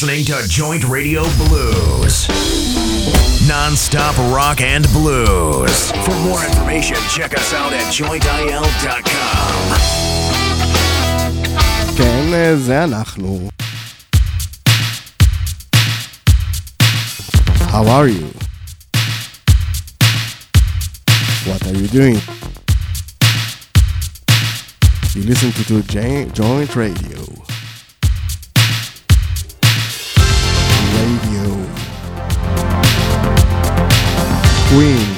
Listening to Joint Radio Blues. Non-stop rock and blues. For more information, check us out at jointil.com. כן, זה אנחנו. How are you? What are you doing? You listen to Joint Radio. Queen.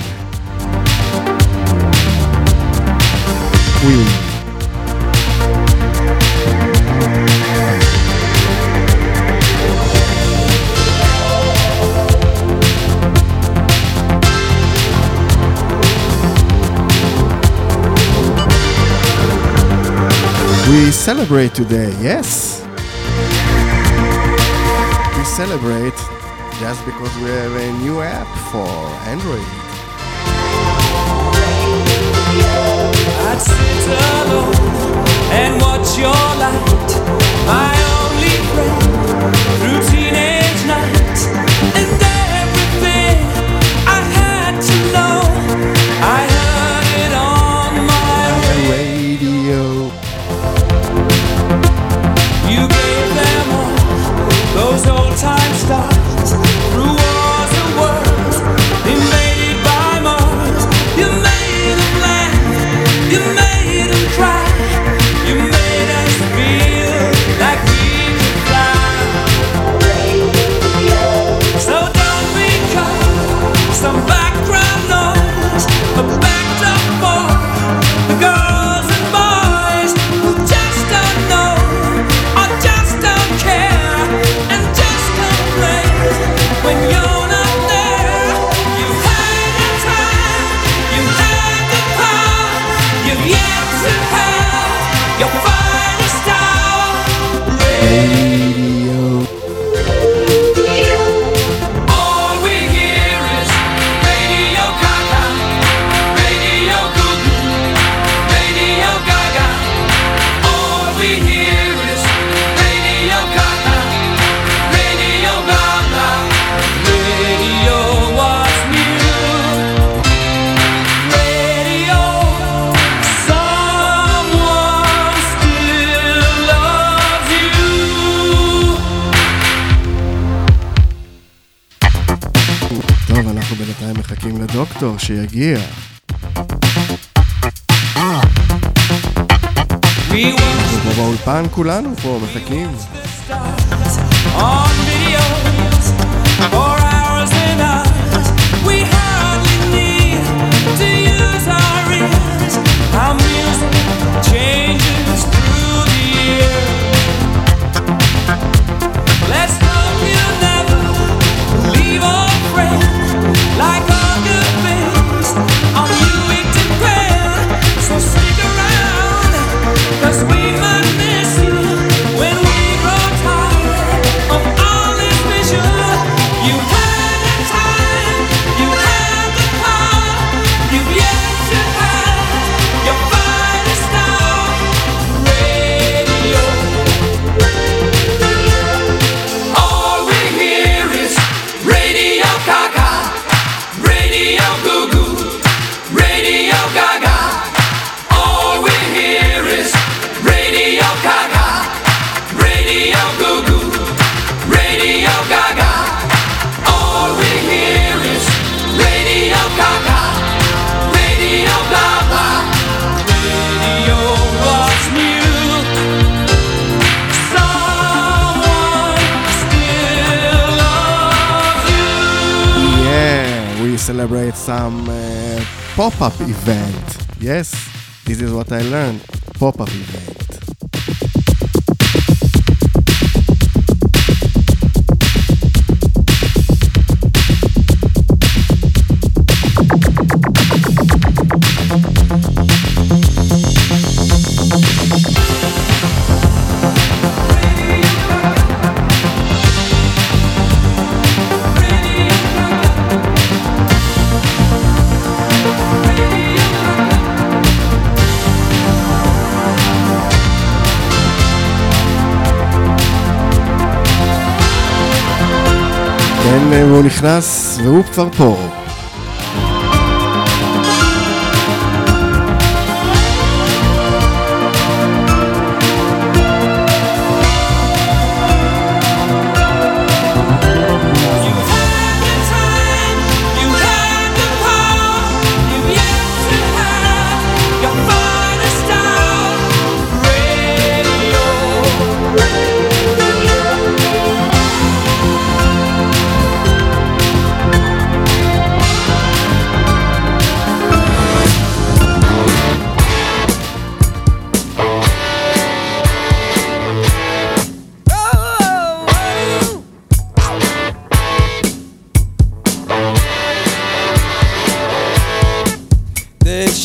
We celebrate today, yes. We celebrate just because we have a new app for Android. I'd sit alone and watch your light, my only friend, through teenage nights. And everything I had to know, I heard it on my radio. You gave them all those old-time stars. דוקטור שיגיע. אנחנו באולפן כולנו פה מחכים. Celebrate some pop-up event. Yes, this is what I learned. Pop-up event. כן, הוא נכנס והוא כבר פה.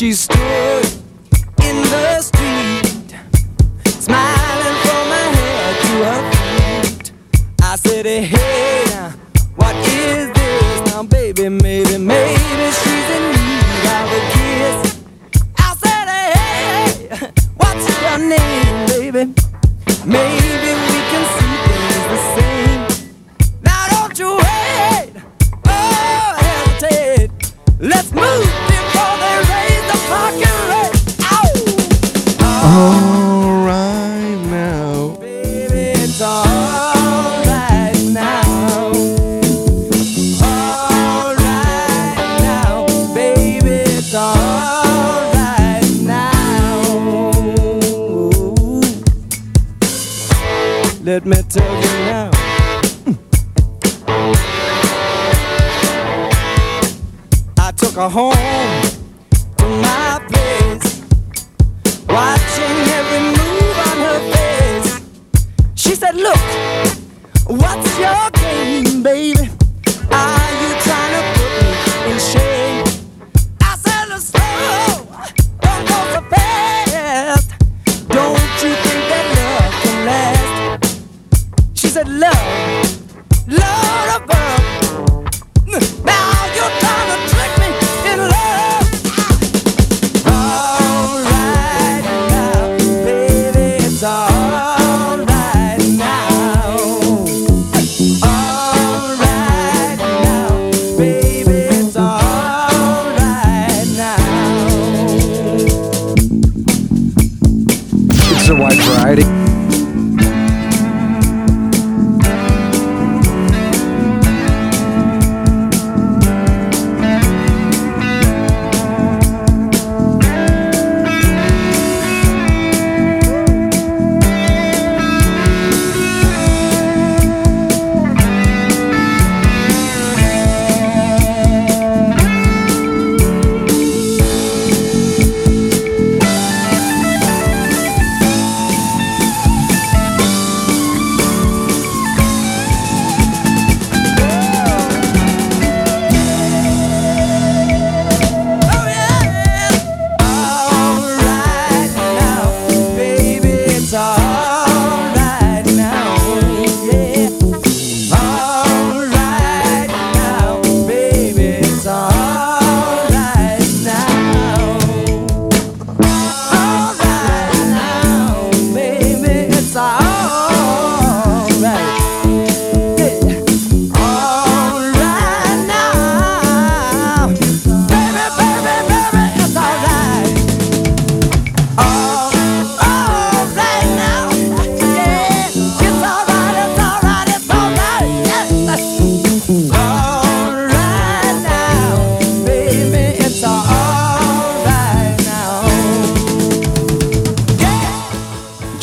She stood in the street, smiling from my head to her feet. I said, hey, what is this? Now, baby, maybe she's in need of a kiss. I said, hey, what's your name, baby? Maybe we can see things the same. Now, don't you wait, oh, hesitate. Let's move before they rain. All right now. Baby, it's all right now. All right now. Baby, it's all right now. Let me tell you now. I took her home. My place, watching every move on her face. She said, look, what's your game, baby? Are you trying to put me in shame? I said, look slow, don't go so fast. Don't you think that love can last? She said, love, love above. Now you're trying to trick me in love.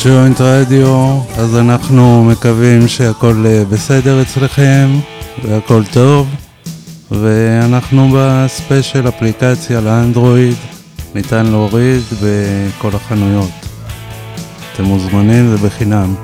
Joint Radio, אז אנחנו מקווים שהכל בסדר אצלכם והכל טוב, ואנחנו בספיישל אפליקציה לאנדרואיד, ניתן להוריד בכל החנויות, אתם מוזמנים, זה בחינם.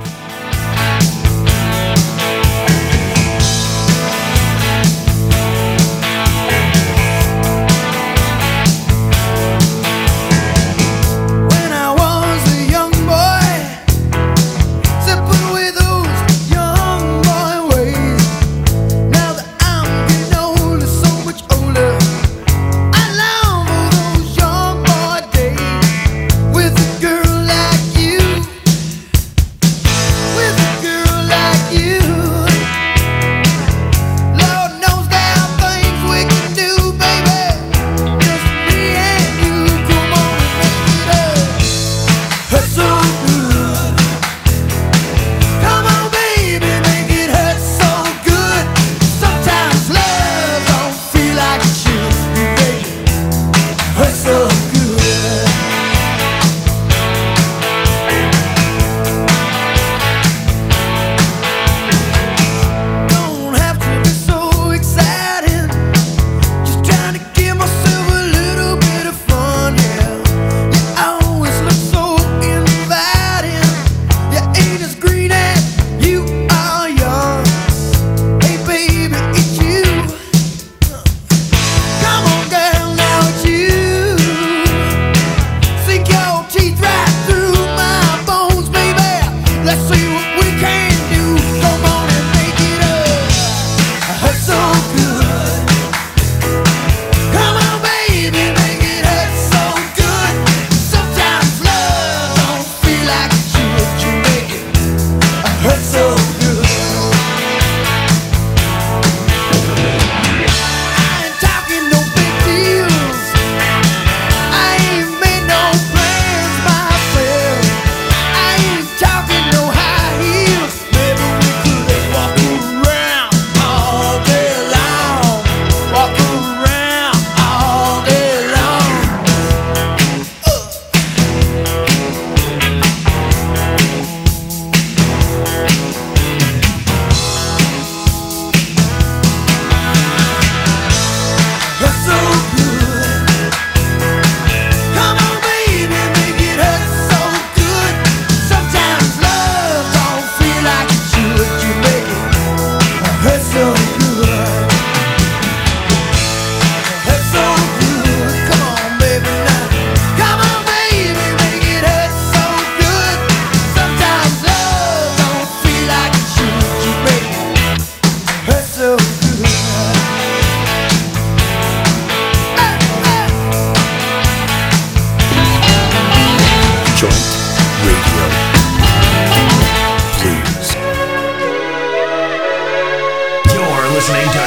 listening to...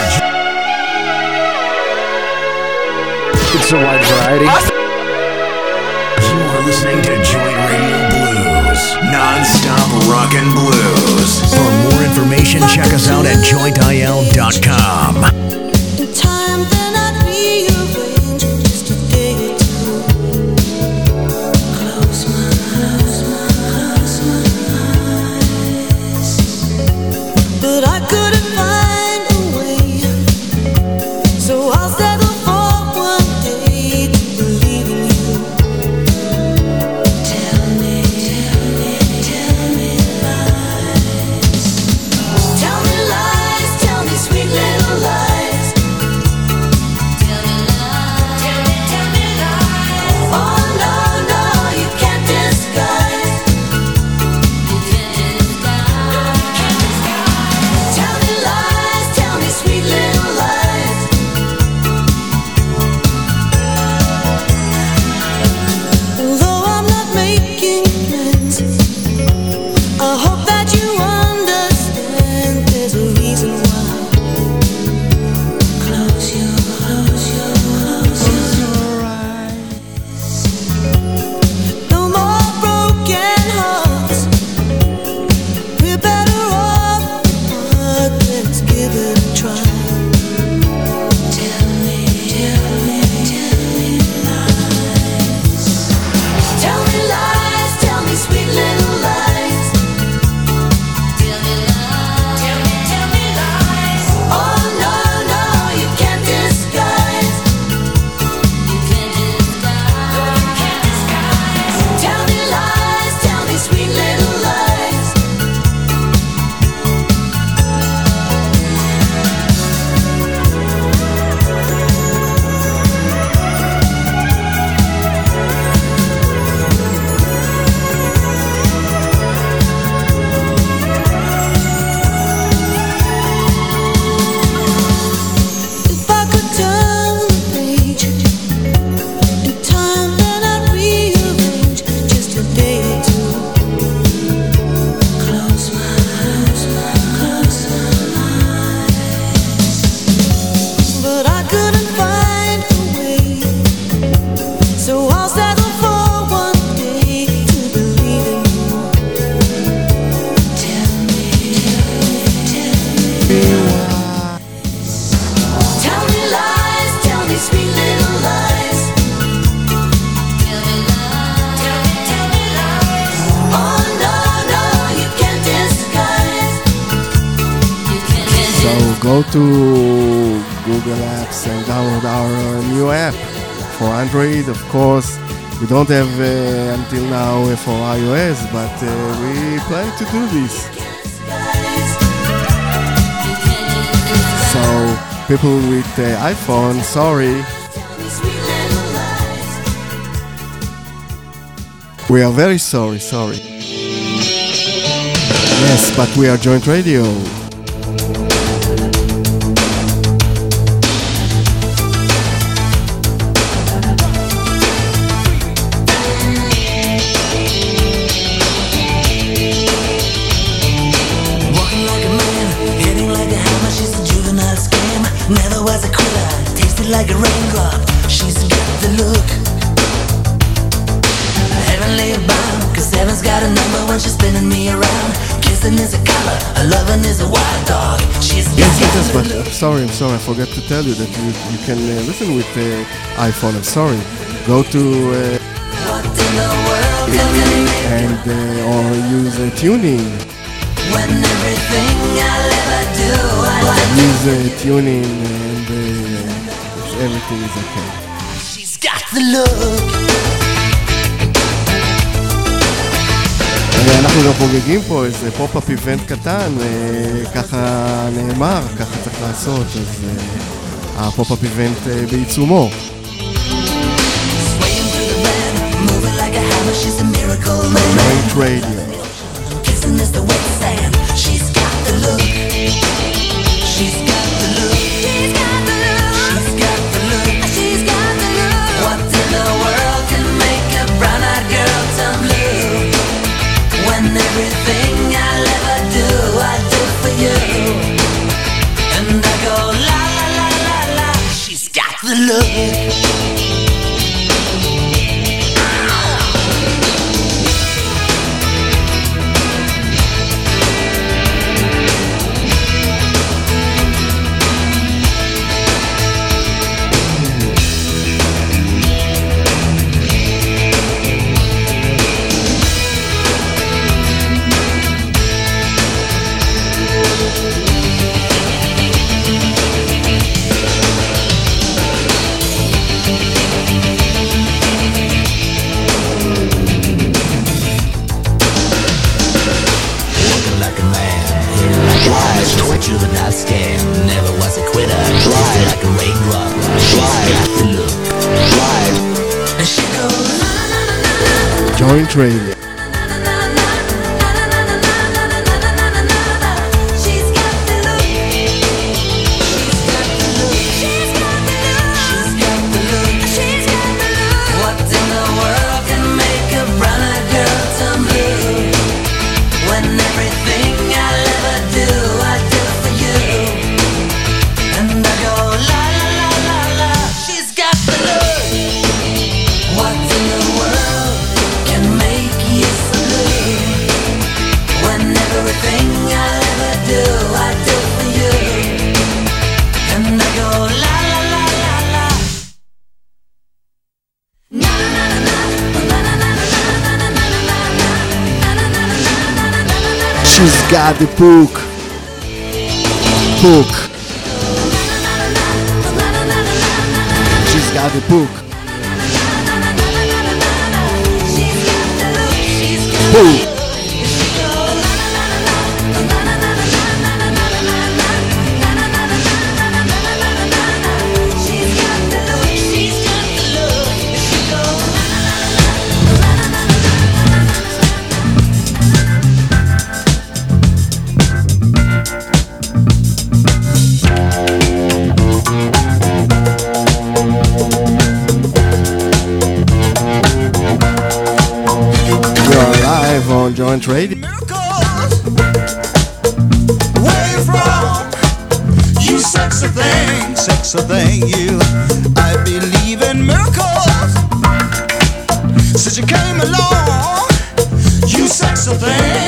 It's a wide variety. You are listening to Joint Radio Blues. Non-stop rock and blues. For more information, check us out at jointil.com. Go to Google Apps and download our new app for Android. Of course, we don't have until now for iOS, but we plan to do this. So, people with iPhone, sorry. We are very sorry. Yes, but we are Joint Radio. Like a raindrop, she's got the look. Heavenly bound, cause heaven's got a number when she's spinning me around. Kissing is a color, her loving is a wild dog. She's got yes, but I'm sorry, I forgot to tell you that you can listen with the iPhone. I'm sorry. Go to and or use tuning. When everything I'll ever do, use tuning and. Everything is okay. She's got the look. ואנחנו גם חוגגים פה איזה פופ-אפ איבנט קטן, ככה נאמר, ככה צריך לעשות, אז הפופ-אפ איבנט בעיצומו. Joint Radio. Kissing is the wet sand. She's got the look. She's got the look. She's got the look. Everything I'll ever do, I do for you. And I go the love. Joint Radio. She's got the book. Book. She's got the book. Book. Joint Radio. Miracles, where you from? You sexy thing, you. I believe in miracles. Since you came along, you sexy thing.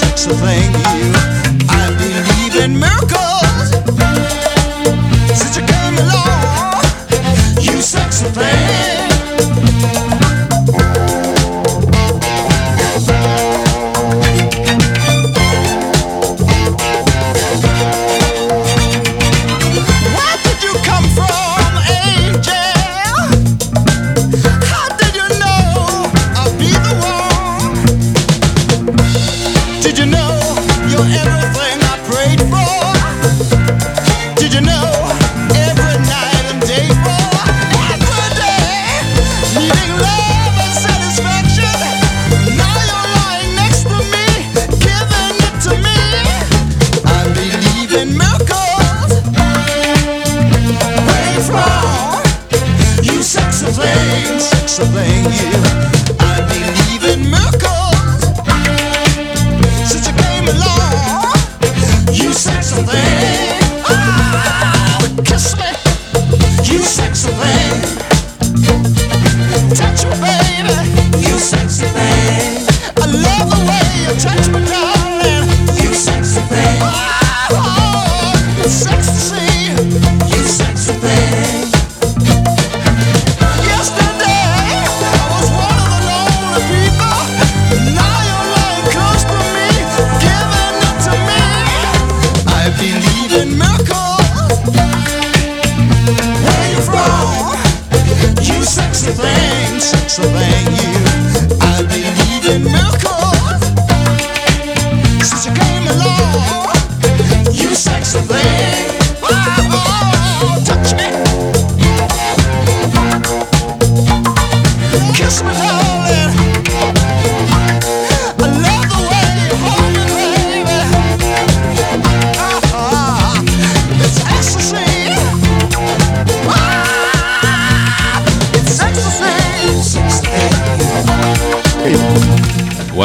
Yesterday I was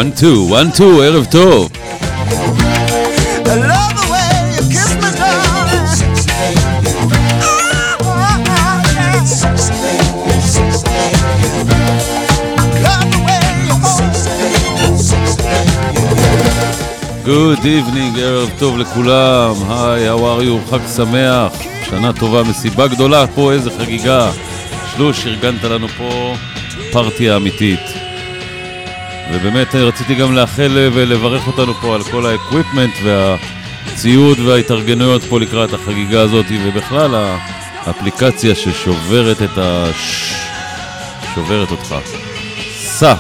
1-2, ערב טוב. Good evening, ערב טוב לכולם. היי, how are you? חג שמח, שנה טובה, מסיבה גדולה פה, איזה חגיגה. שלוש, ארגנת לנו פה פרטיה אמיתית. ובאמת רציתי גם לאחל ולברך אותנו פה על כל האקוויפמנט והציוד וההתארגנויות פה לקראת החגיגה הזאת, ובכלל האפליקציה ששוברת את שוברת אותך. סע!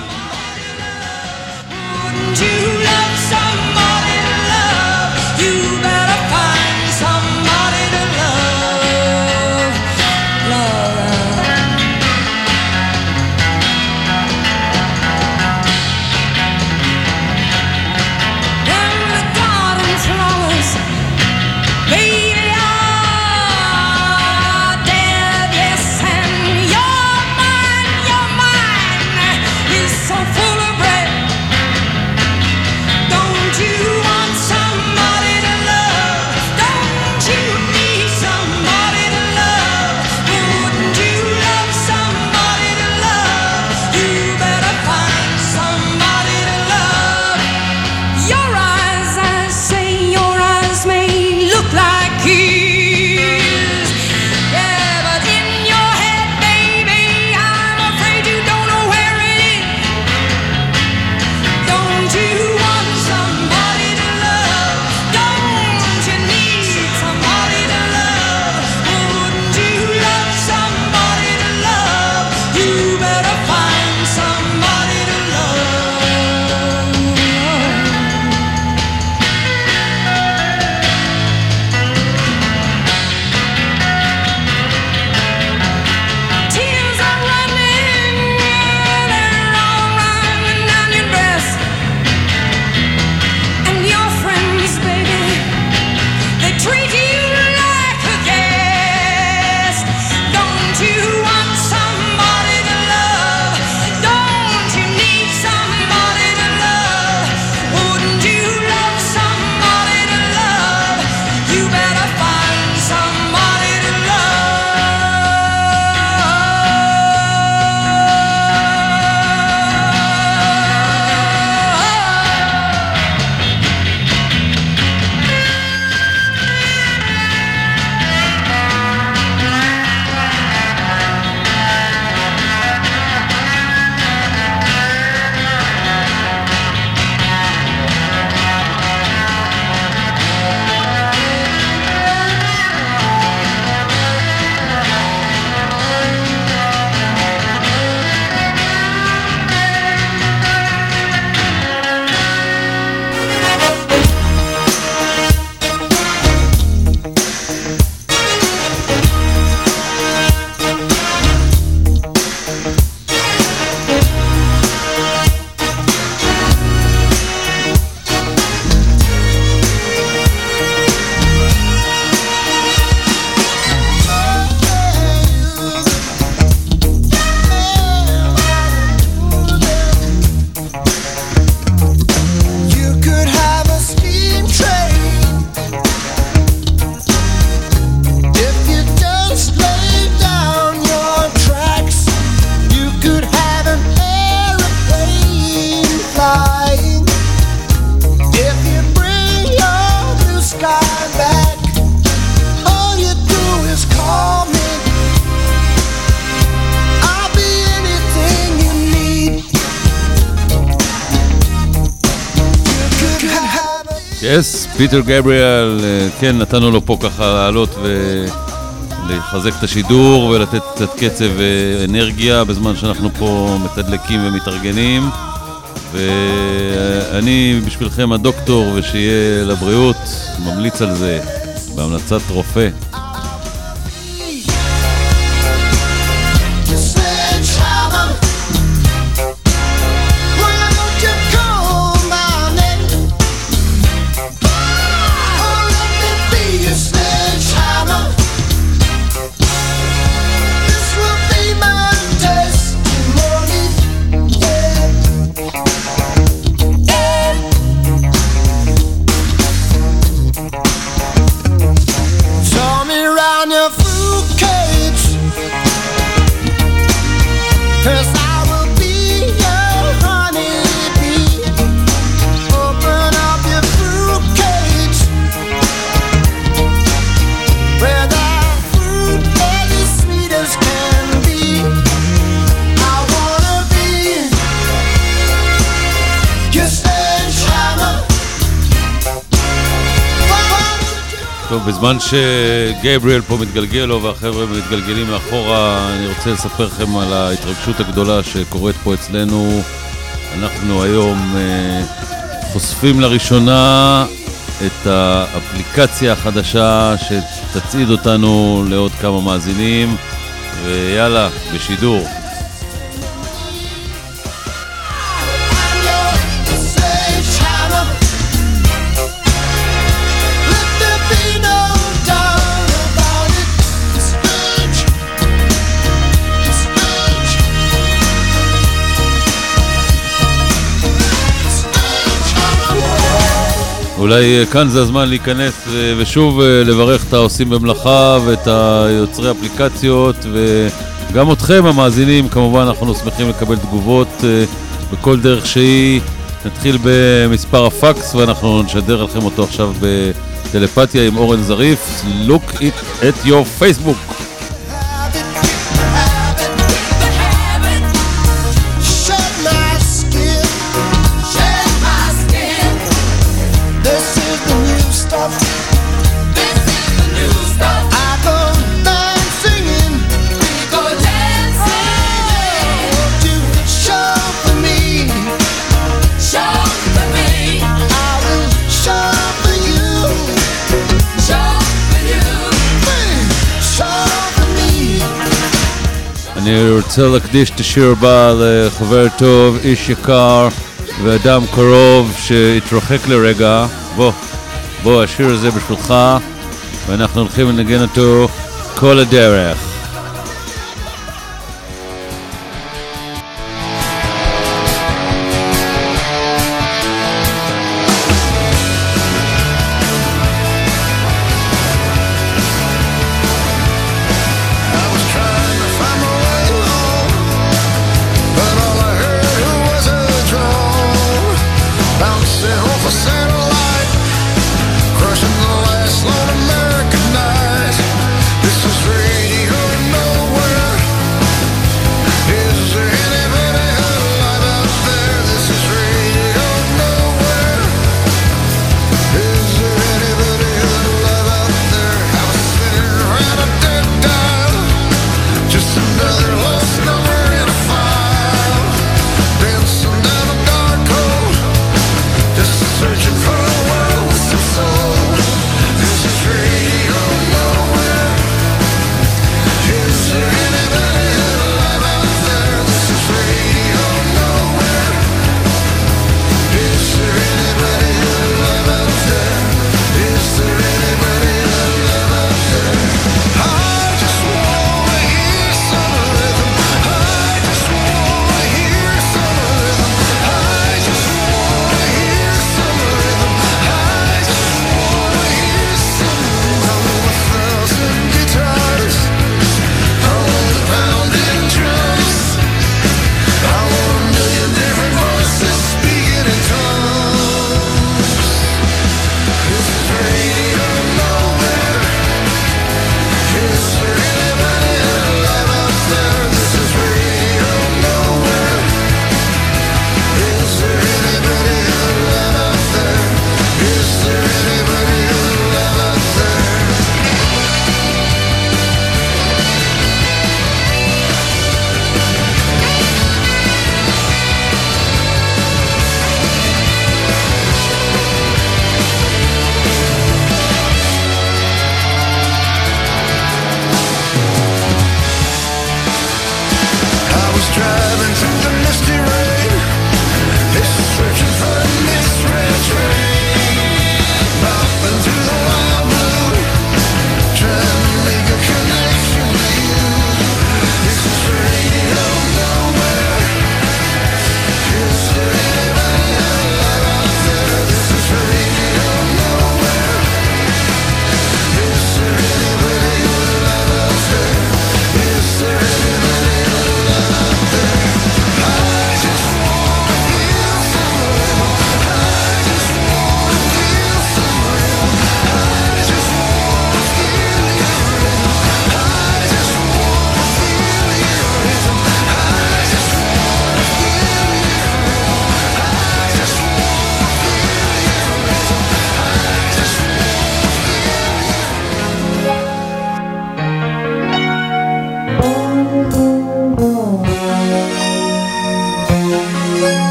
פיטר גבריאל, כן, נתנו לו פה ככה לעלות ולחזק את השידור ולתת קצת קצב ואנרגיה בזמן שאנחנו פה מתדלקים ומתארגנים, ואני בשבילכם הדוקטור, ושיהיה לבריאות, ממליץ על זה בהמלצת רופא. טוב, בזמן שגבריאל פה מתגלגל לו והחבר'ה מתגלגלים מאחורה, אני רוצה לספר לכם על ההתרגשות הגדולה שקורית פה אצלנו. אנחנו היום חושפים לראשונה את האפליקציה החדשה שתצעיד אותנו לעוד כמה מאזינים, ויאללה, בשידור. אולי כאן זה הזמן להיכנס ושוב לברך את העושים במלאכה ואת היוצרי אפליקציות וגם אתכם המאזינים. כמובן אנחנו שמחים לקבל תגובות בכל דרך שהיא. נתחיל במספר הפקס ואנחנו נשדר לכם אותו עכשיו בטלפתיה עם אורן זריף. Look it at your Facebook. אני רוצה להקדיש את השיר הבא לחבר טוב, איש יקר ואדם קרוב שהתרחק לרגע. בוא, השיר הזה בשבילך, ואנחנו הולכים לנגן אותו כל הדרך. This is radio.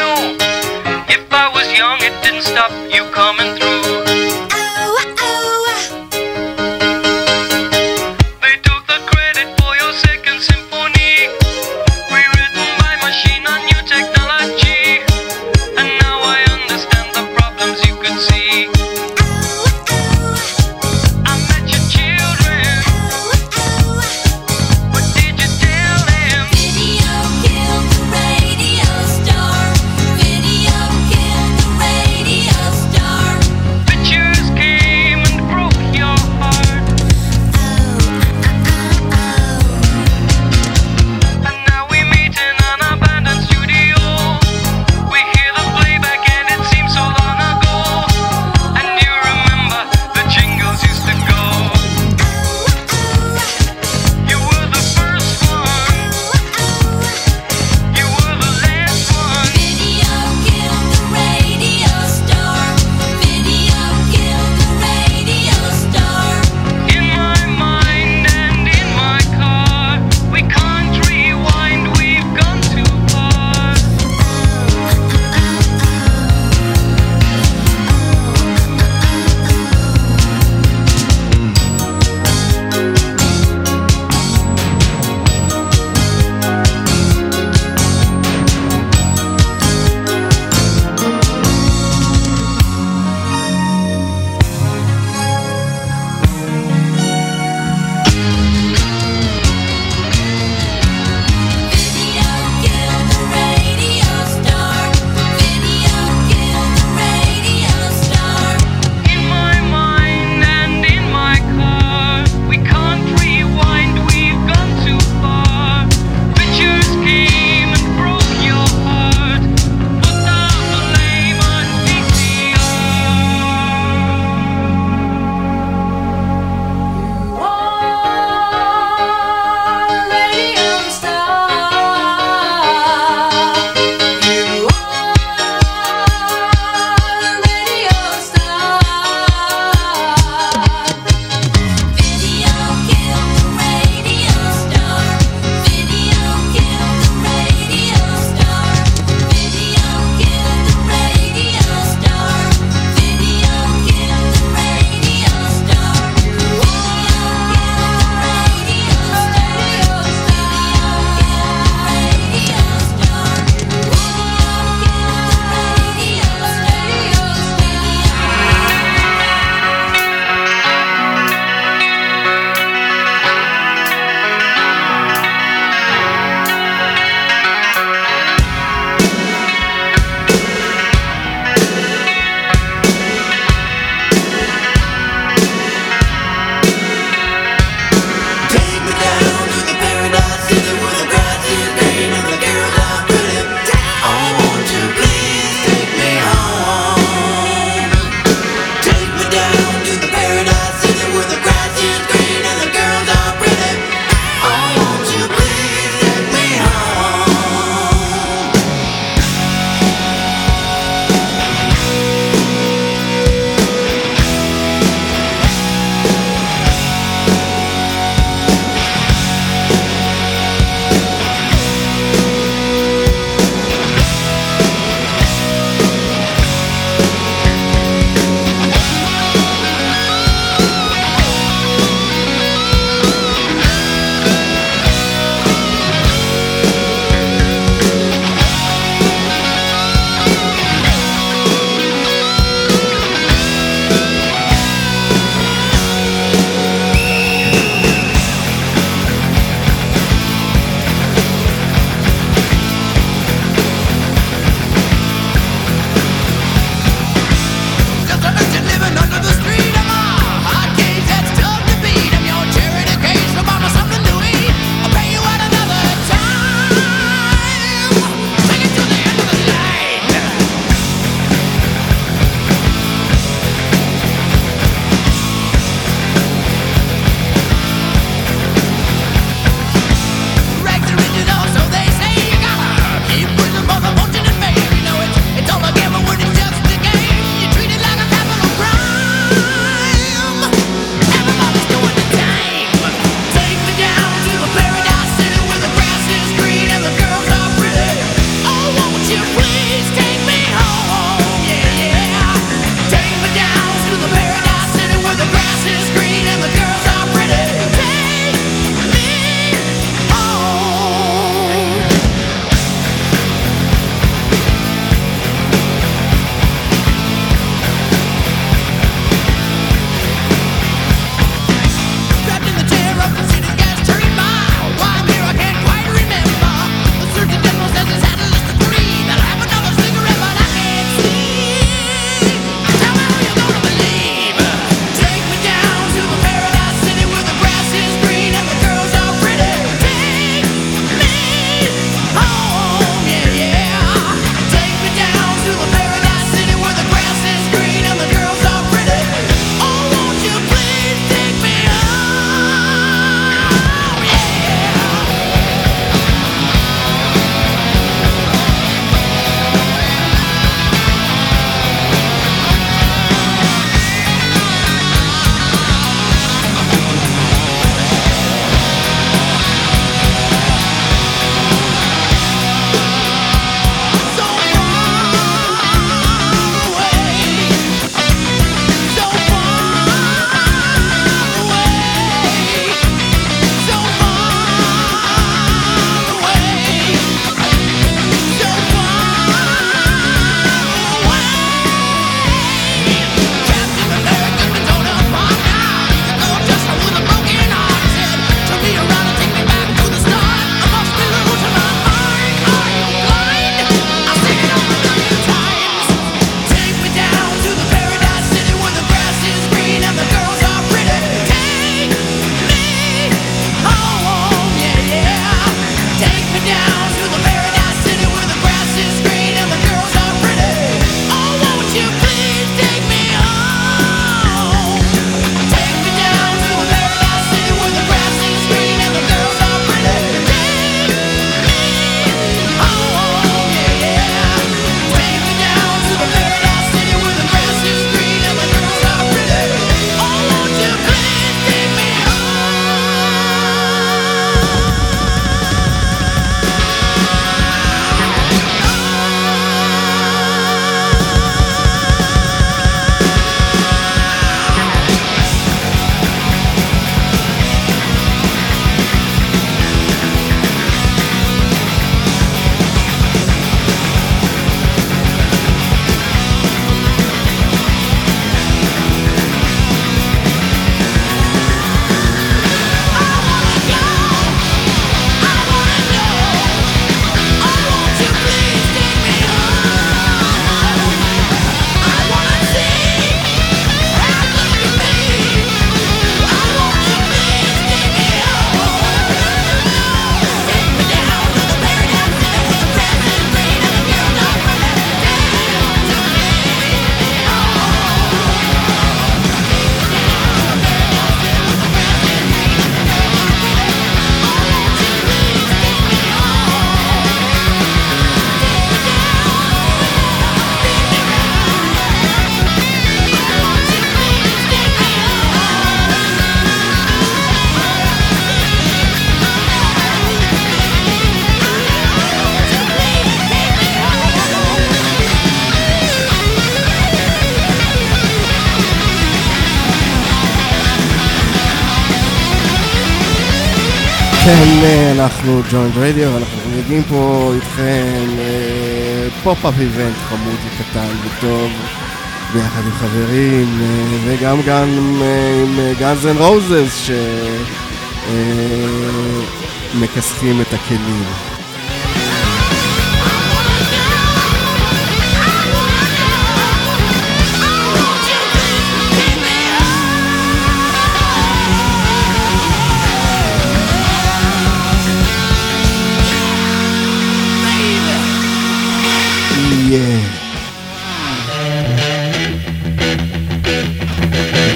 you. If I was young, it didn't stop you coming through. Oh, oh. They took the credit for your second symphony, rewritten by machine on new technology. And now I understand the problems you could see. Video killed the radio star. אתם, אנחנו Joint Radio, ואנחנו מגיעים פה איתכם פופ-אפ איבנט חמודי קטן וטוב ביחד עם חברים, וגם עם Guns N' Roses שמכסחים את הכלים.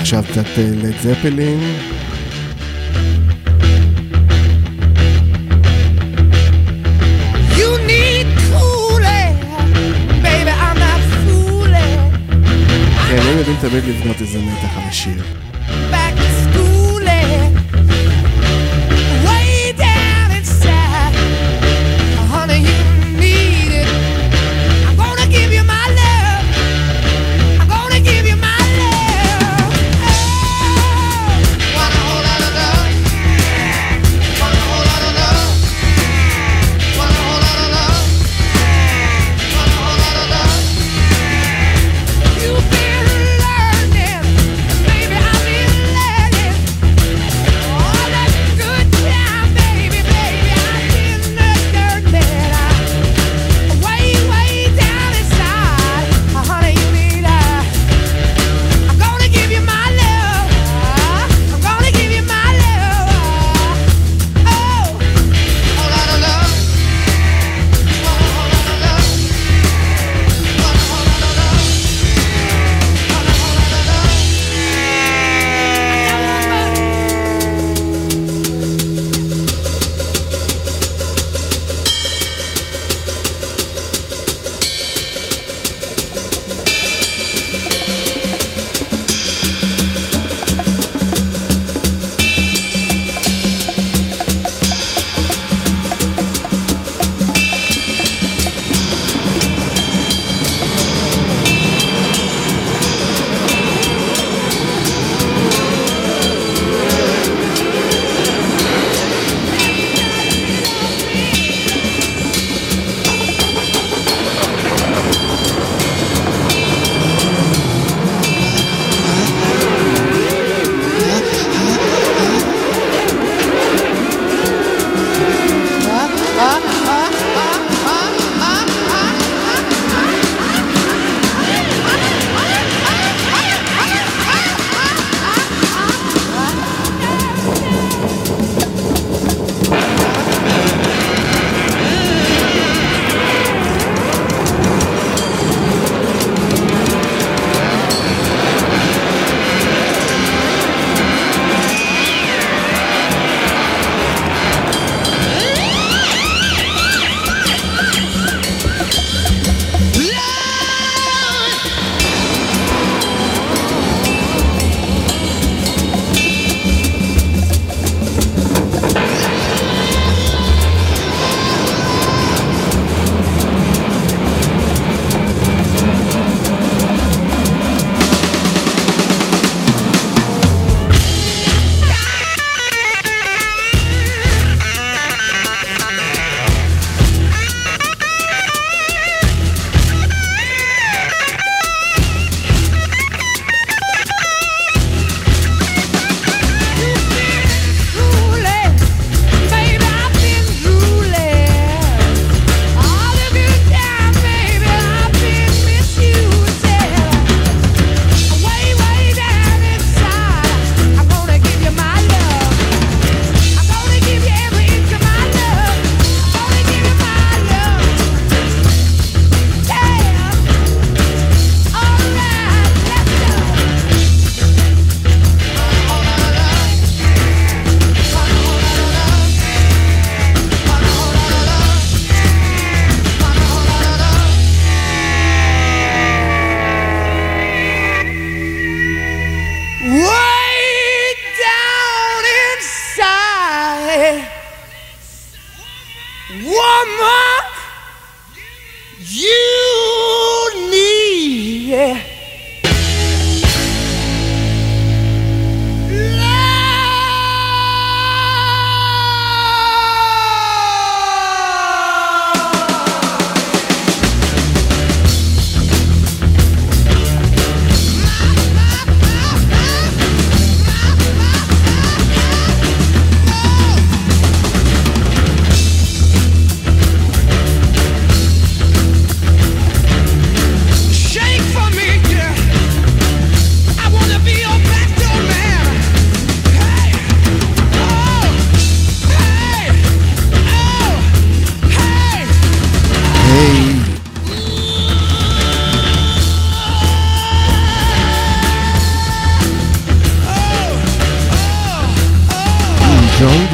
עכשיו קצת לד זפלין כן, הם יודעים תמיד לבנות איזה מתח על השיר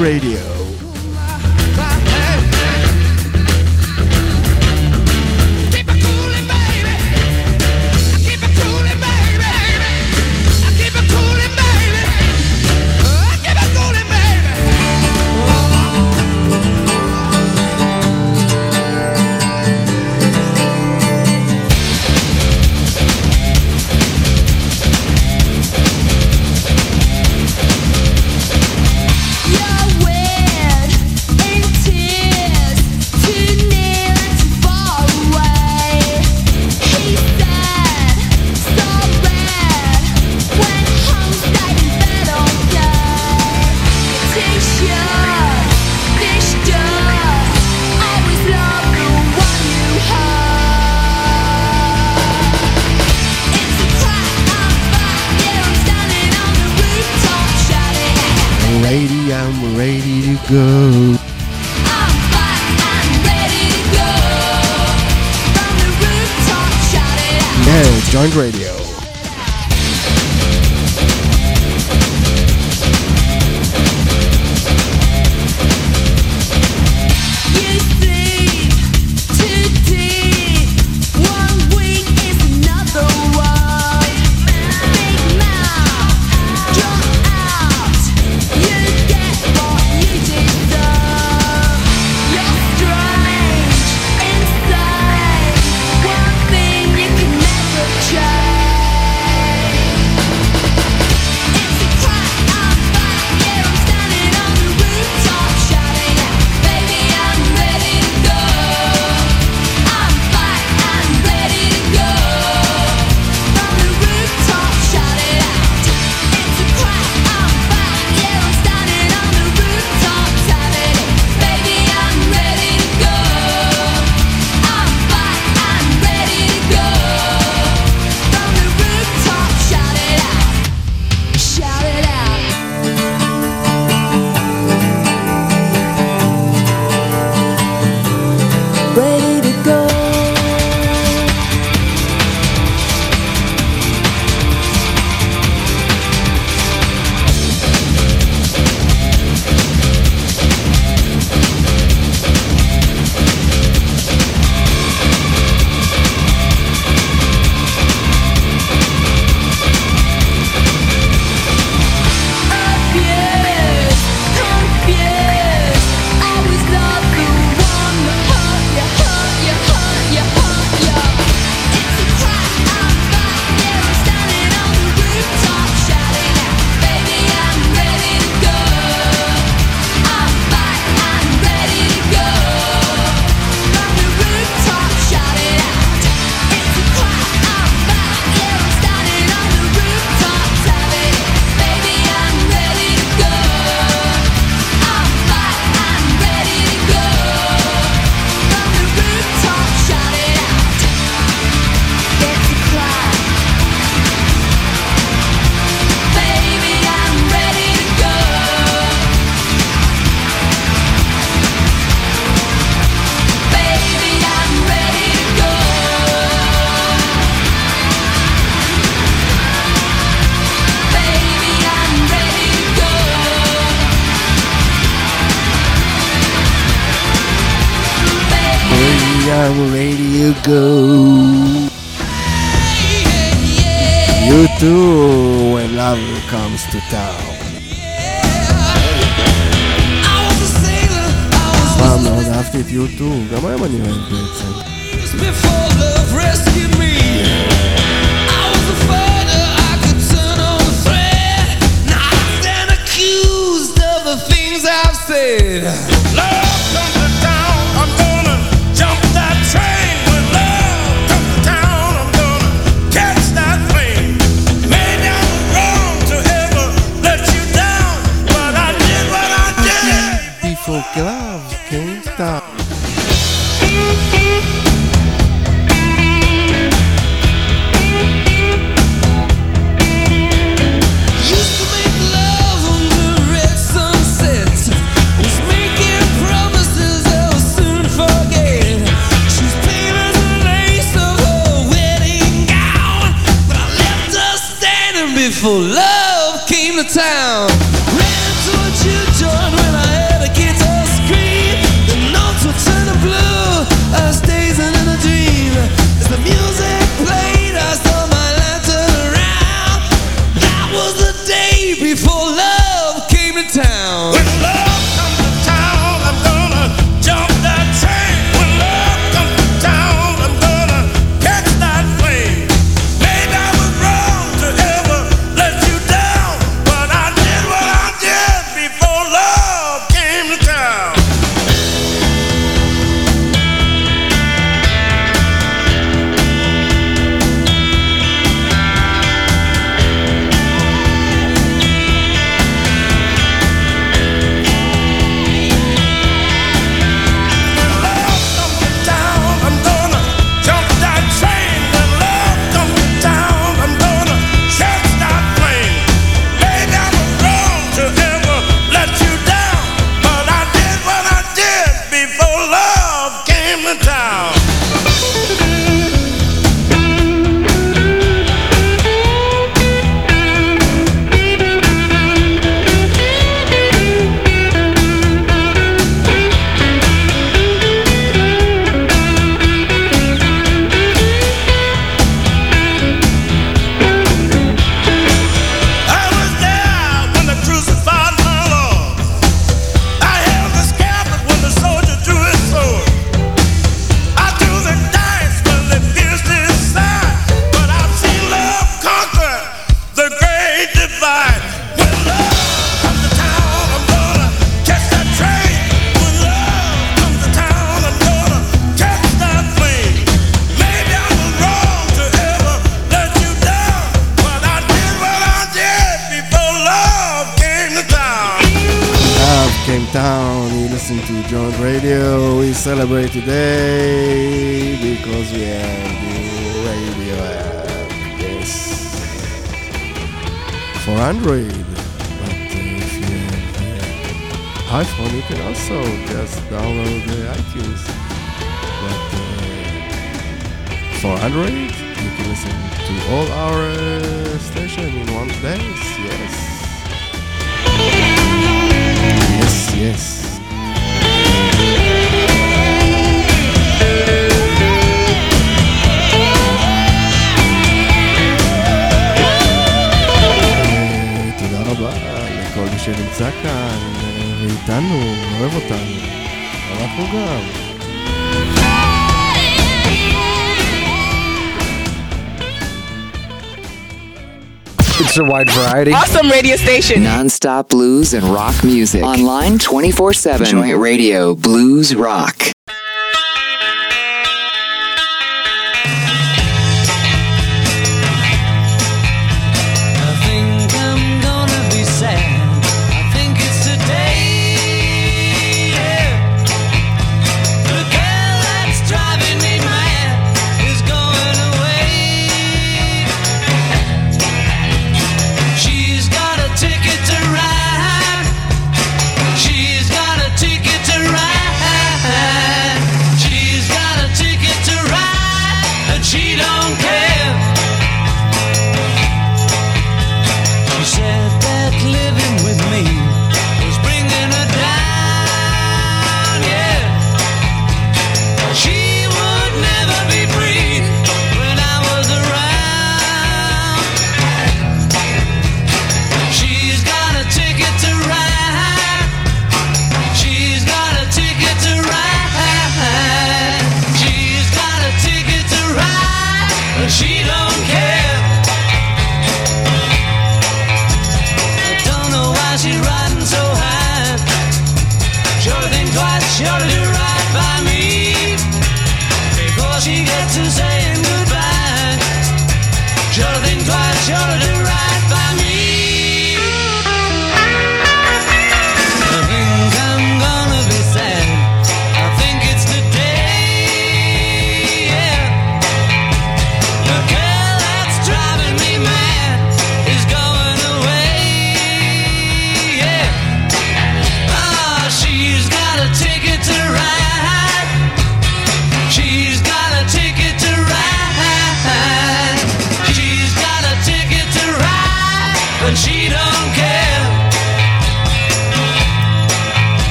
Radio. Joint Radio. Before love came to town, ran towards you, John, when I Joint Radio. We celebrate today because we have the radio app, yes, for Android. But if you have iPhone, you can also just download the iTunes. But for Android, you can listen to all our stations in one place, yes. Yes. תודה רבה לכל מי שנמצא כאן ואיתנו, אוהב אותנו, אנחנו גם. It's a wide variety. Awesome radio station. Non-stop blues and rock music. Online 24/7. Joint Radio Blues Rock.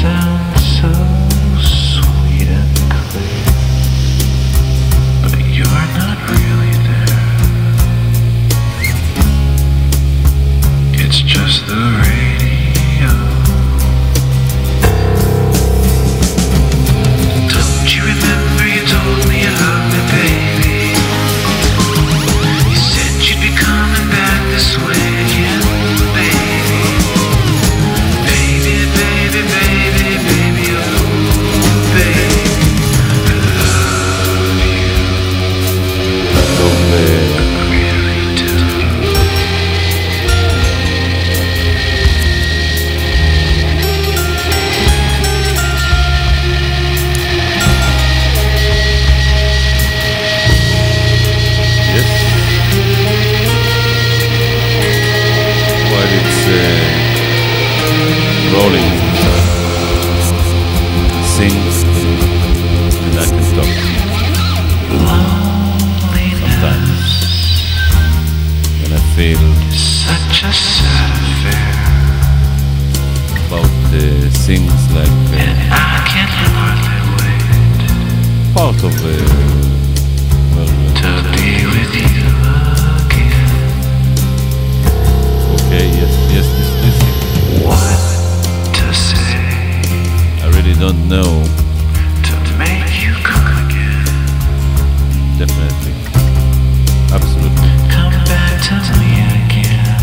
Sounds so sweet and part of the... to be with you again. Okay, yes, this. What to say? I really don't know. To make you come again. Definitely. Absolutely. Come back to me again.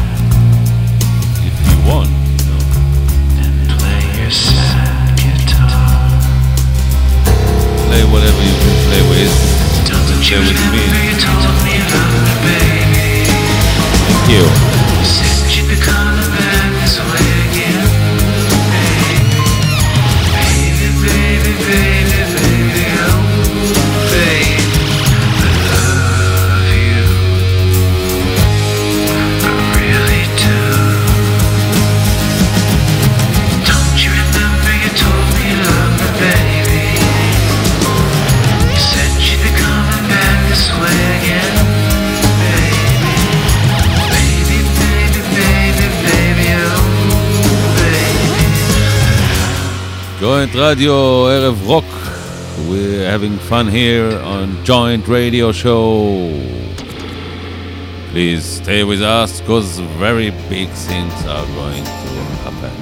If you want, you know. And play your sad guitar. Play whatever you can play with. Doesn't play with me. You told me about the baby. Thank you. Since you become back this way again, baby, baby, baby, baby, oh, baby, I love you, I really do. Don't you remember you told me you love me, baby? This way again, baby, baby, baby, baby, baby, oh, baby. Joint Radio, Erev Rock. We're having fun here on Joint Radio Show. Please stay with us, because very big things are going to happen.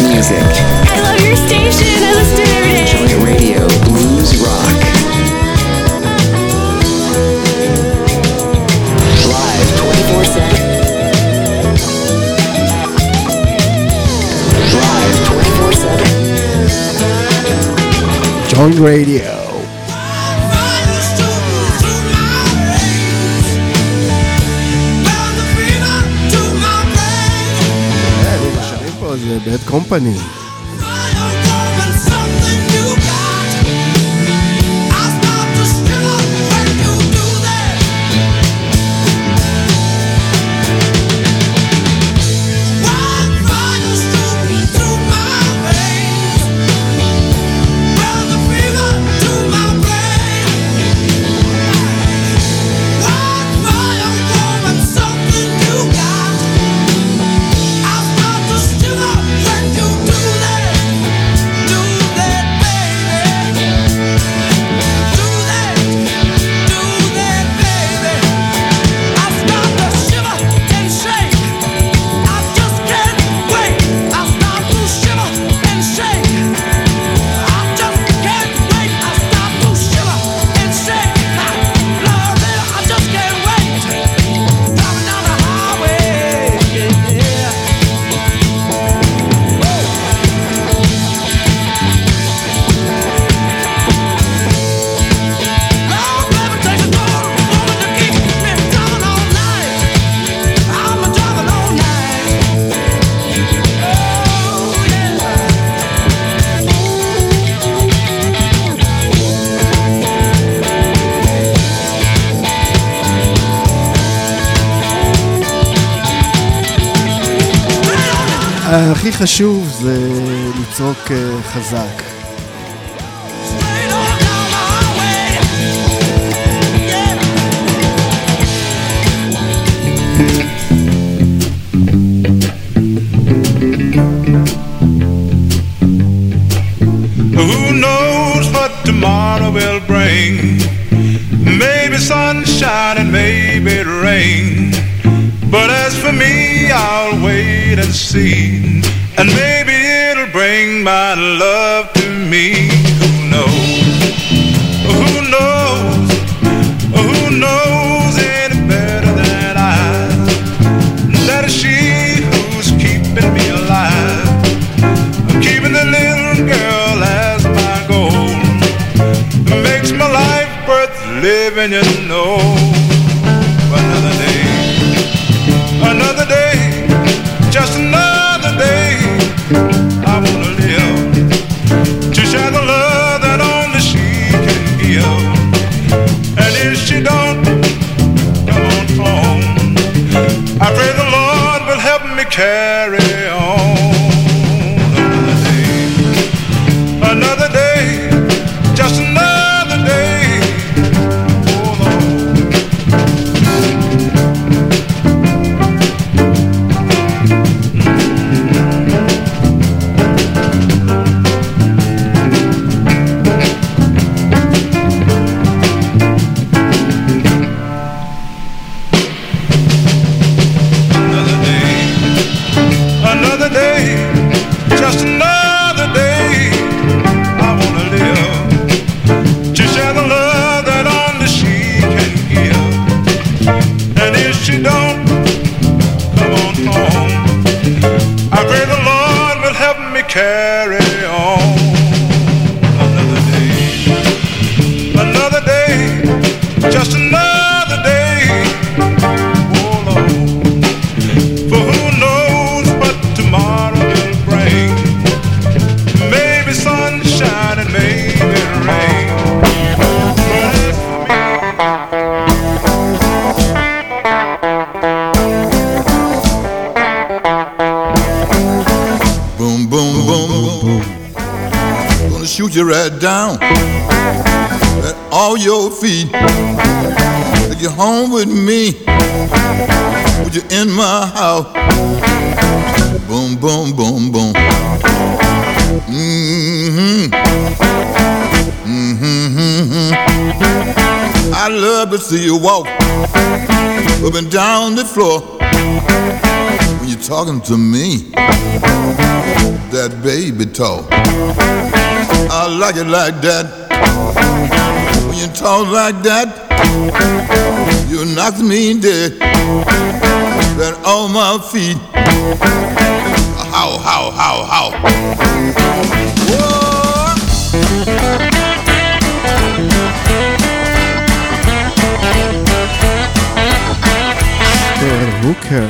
music. I love your station. I listen to it every day. Joint Radio, blues rock. Live 24/7. Live 24/7. Joint Radio. Bad Company. הכי חשוב זה לצעוק חזק. Who knows what tomorrow will bring? Maybe sunshine and maybe rain. But as for me, I'll wait and see, and maybe it'll bring my love to me. Who knows? Who knows? Who knows any better than I? That is she who's keeping me alive. I'm keeping the little girl as my goal. It makes my life worth living, you know. Carry on another day, just another day, oh Lord. Another day. Another day, just another day, I wanna live, to share the love that only she can give, and if she don't, come on home, I pray the Lord will help me carry on, another day, just another. You right down at all your feet. Take you home with me. Put you in my house. Boom, boom, boom, boom. Mm-hmm. Mm-hmm. I love to see you walk up and down the floor. you're talking to me. That baby talk, I like it like that. When you talk like that, you knock me dead. That on my feet. How, how. Whoa. Hooker.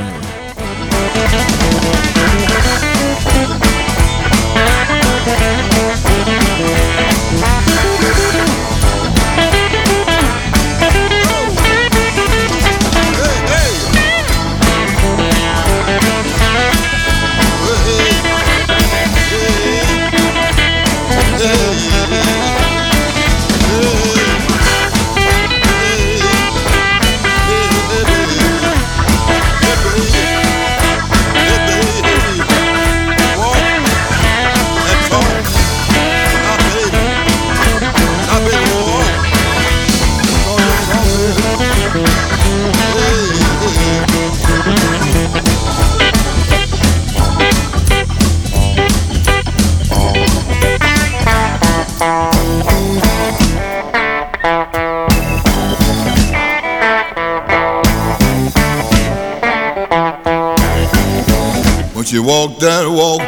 You walk that walk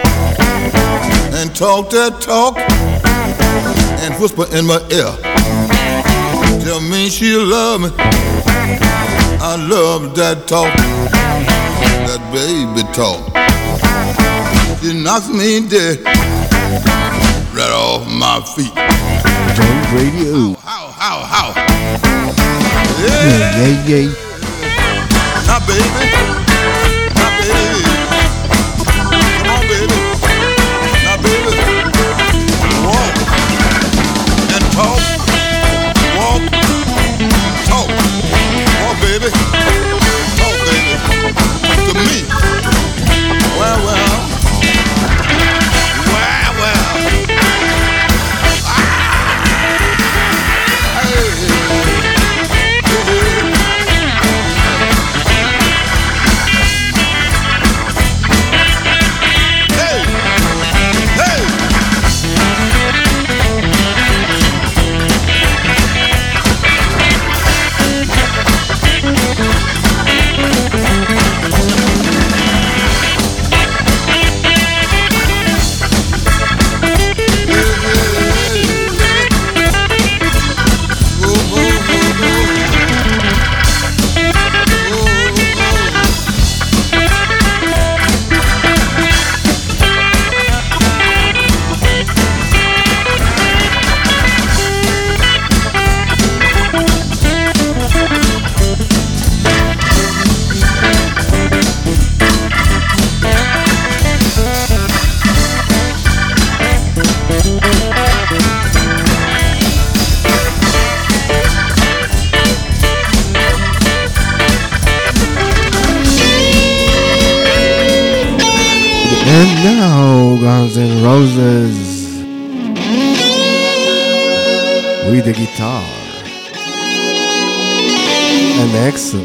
and talk that talk and whisper in my ear. Tell me she love me. I love that talk, that baby talk. She knocks me dead, right off my feet. Joint Radio. How. Yeah, yeah, yeah. My baby, my baby. Talk, walk, talk, walk, baby, to me. Well. Ah! Hey. Guns N' Roses with the guitar and the Axel.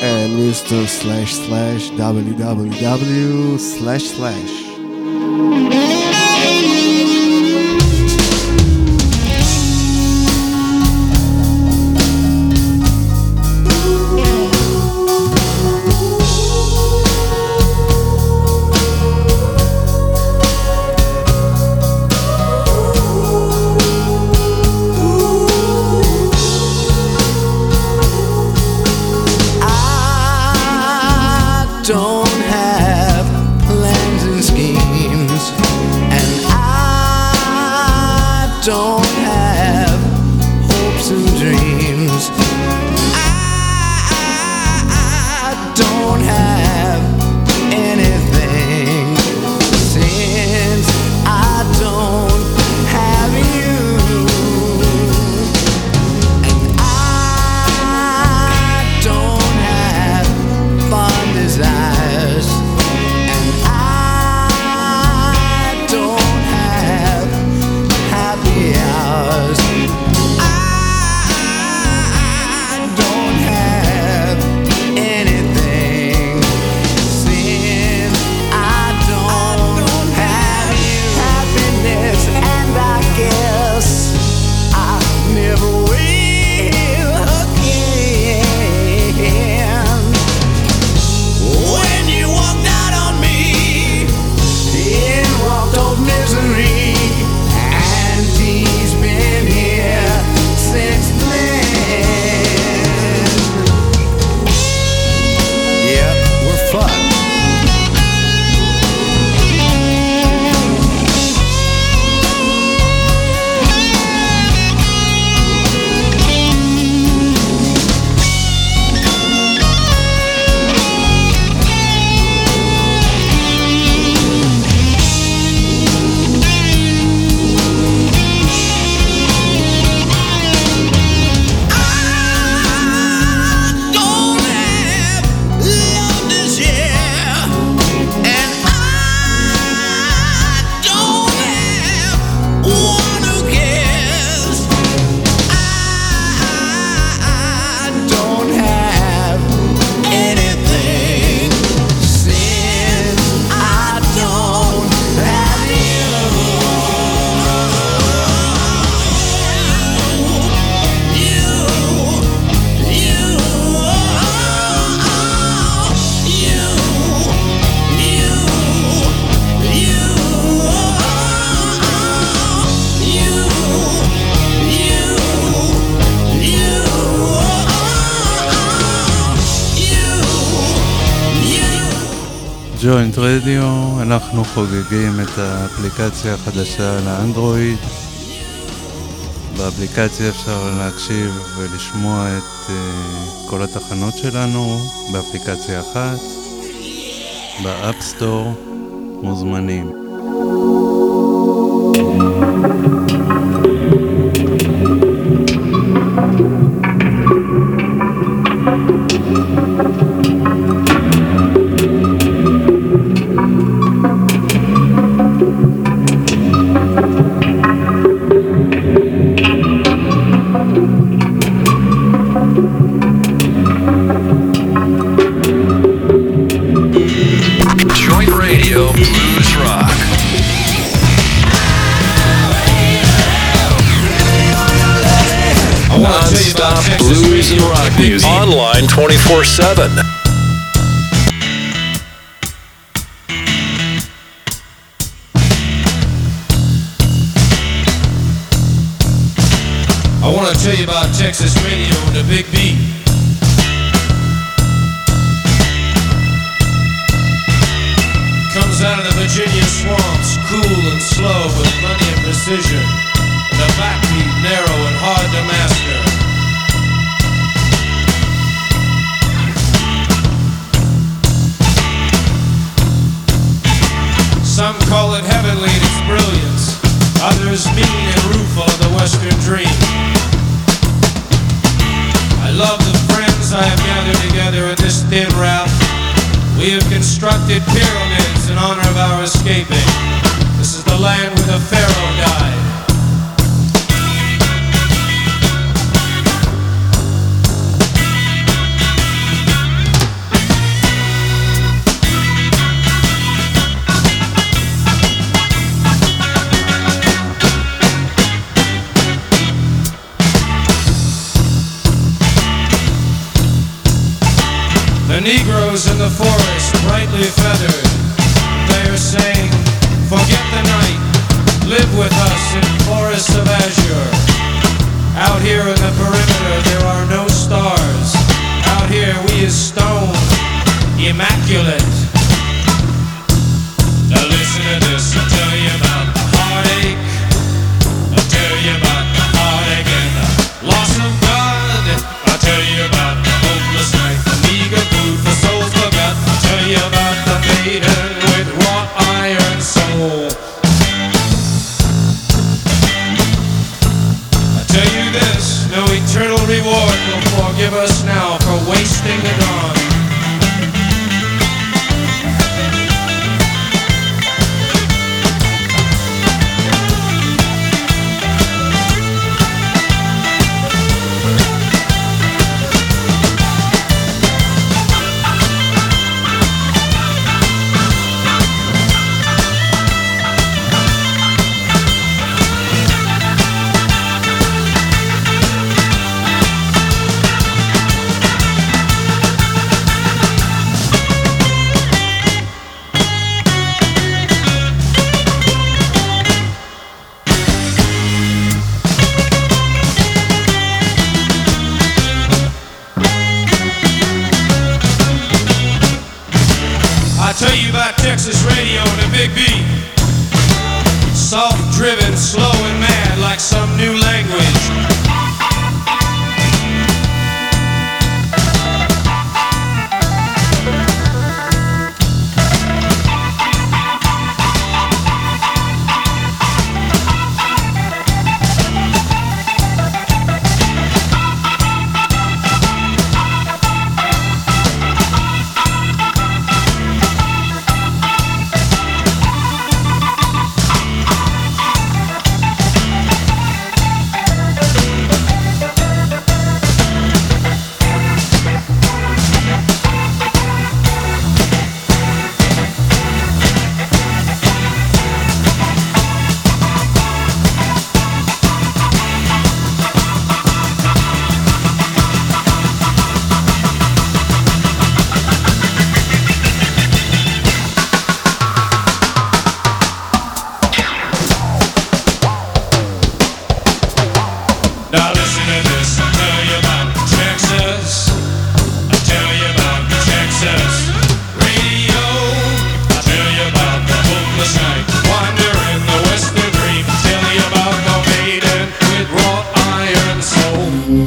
And Mr. / www / don't have plans and schemes. ג'וינט רדיו, אנחנו חוגגים את האפליקציה החדשה לאנדרואיד. באפליקציה אפשר להקשיב ולשמוע את כל התחנות שלנו באפליקציה אחת, באפסטור מוזמנים. Online 24/7. I want to tell you about Texas radio and the Big B. Comes out of the Virginia swamps, cool and slow with plenty of precision, and the backbeat narrow and hard to master. Some call it heavenly in its brilliance, others mean and rueful of the Western dream. I love the friends I have gathered together at this thin route. We have constructed pyramids in honor of our escaping. This is the land where the Pharaoh died. The Negroes in the forest, brightly feathered, they are saying, forget the night, live with us in forests of azure. Out here in the perimeter there are no stars, out here we is stone, immaculate. Now listen to this, I'll tell you about the heartache, I'll tell you about the heartache and the loss of God, I'll tell you about the hopeless night, the meager food for souls forgot, I'll tell you about the maiden with wrought iron soul. I tell you this, no eternal reward will forgive us now for wasting the dawn. Texas radio and a big beat, soft, driven, slow and mad like some new language.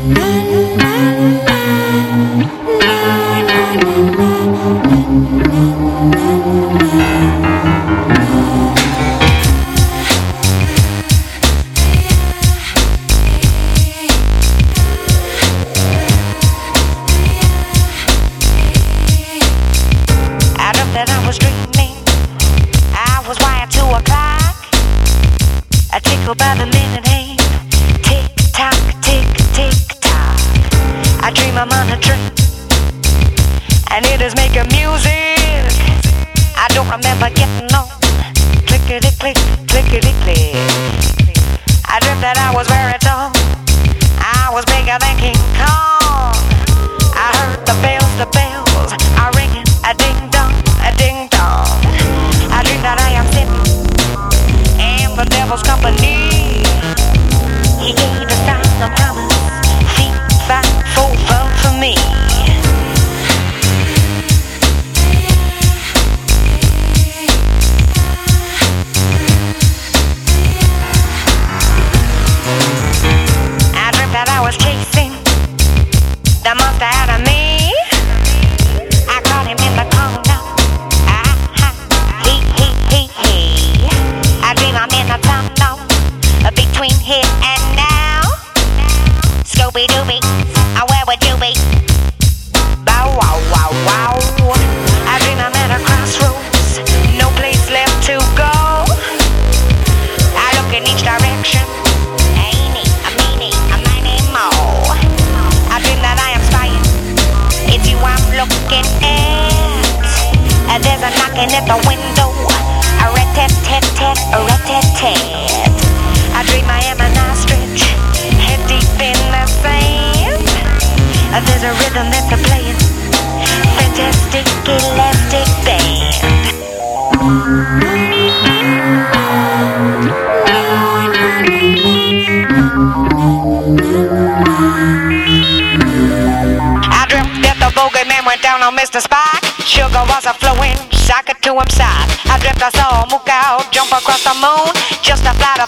Twisted by the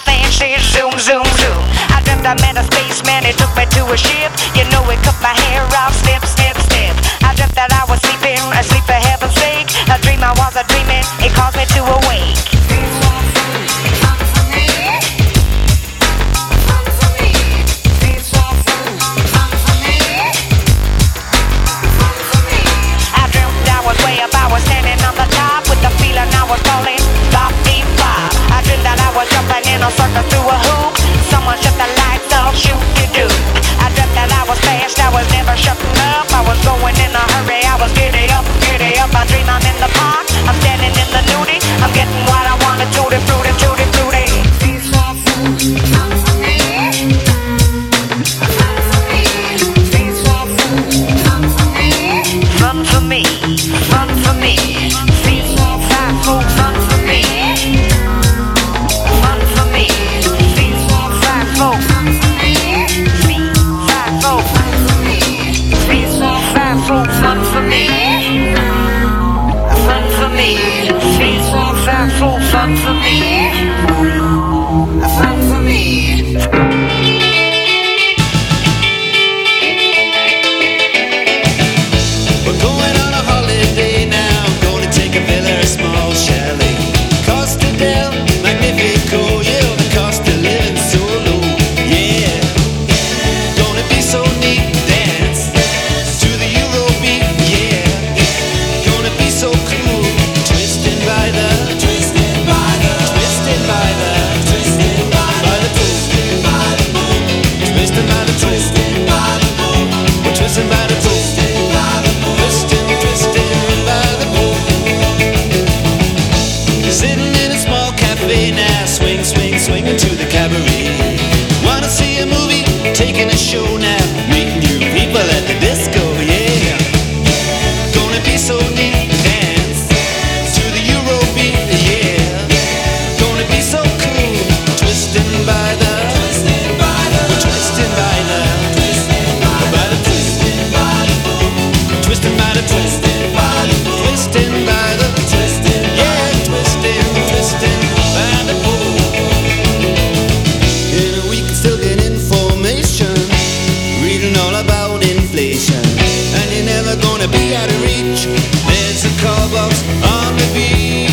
be out of reach. There's a call box on the beach.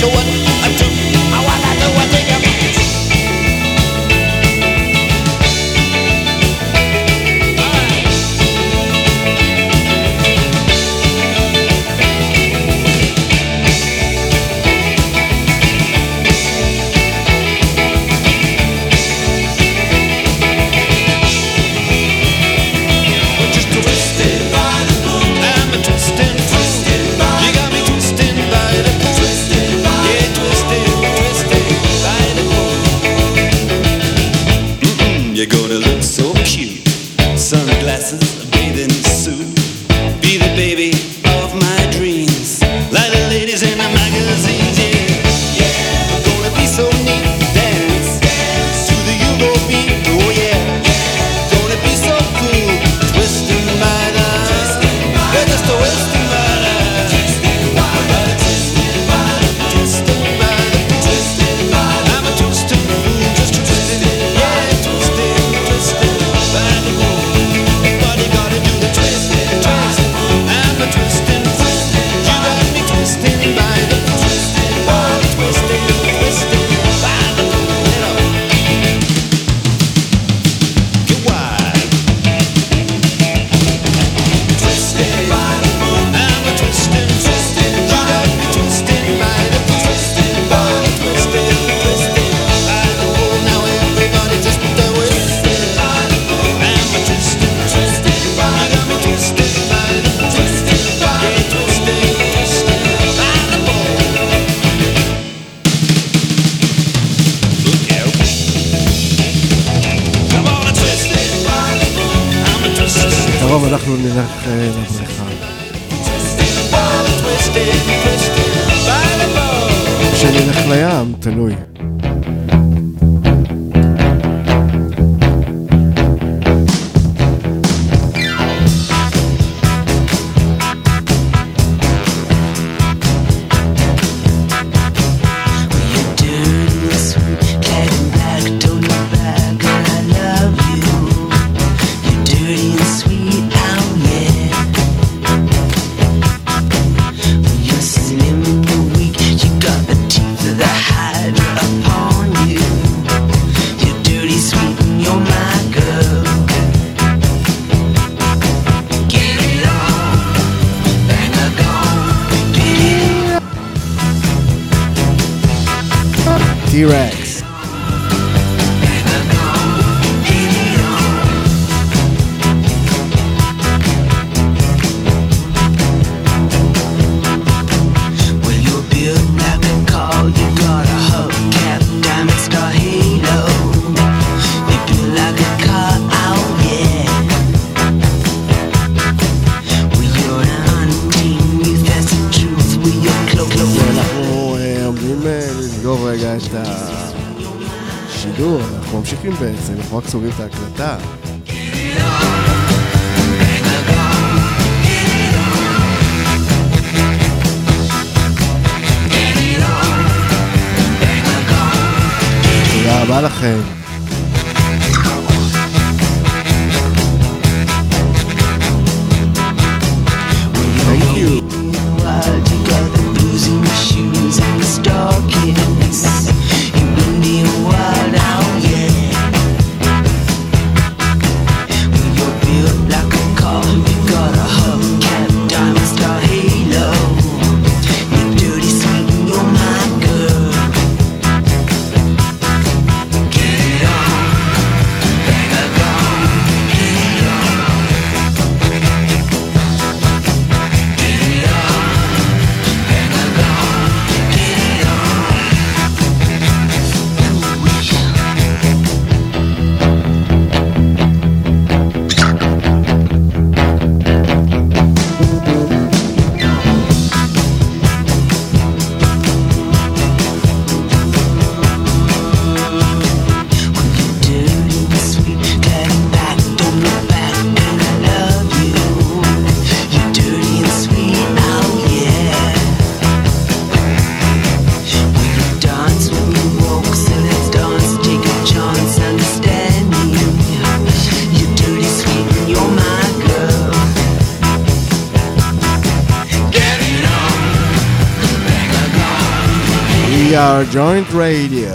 So what I do, I wanna know what they got. סוגרים את ההקלטה. תודה רבה לכם. Thank you. are Joint Radio.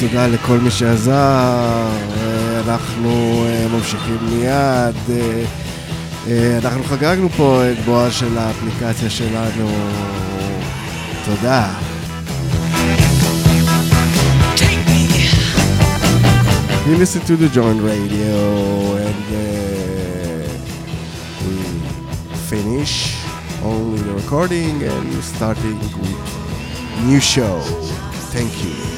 תודה לכל מי שעזר, אנחנו ממשיכים מיד, אנחנו חגגנו פה את בועה של האפליקציה שלנו, תודה. You listen to the Joint Radio and we finish only the recording and starting with new show. Thank you.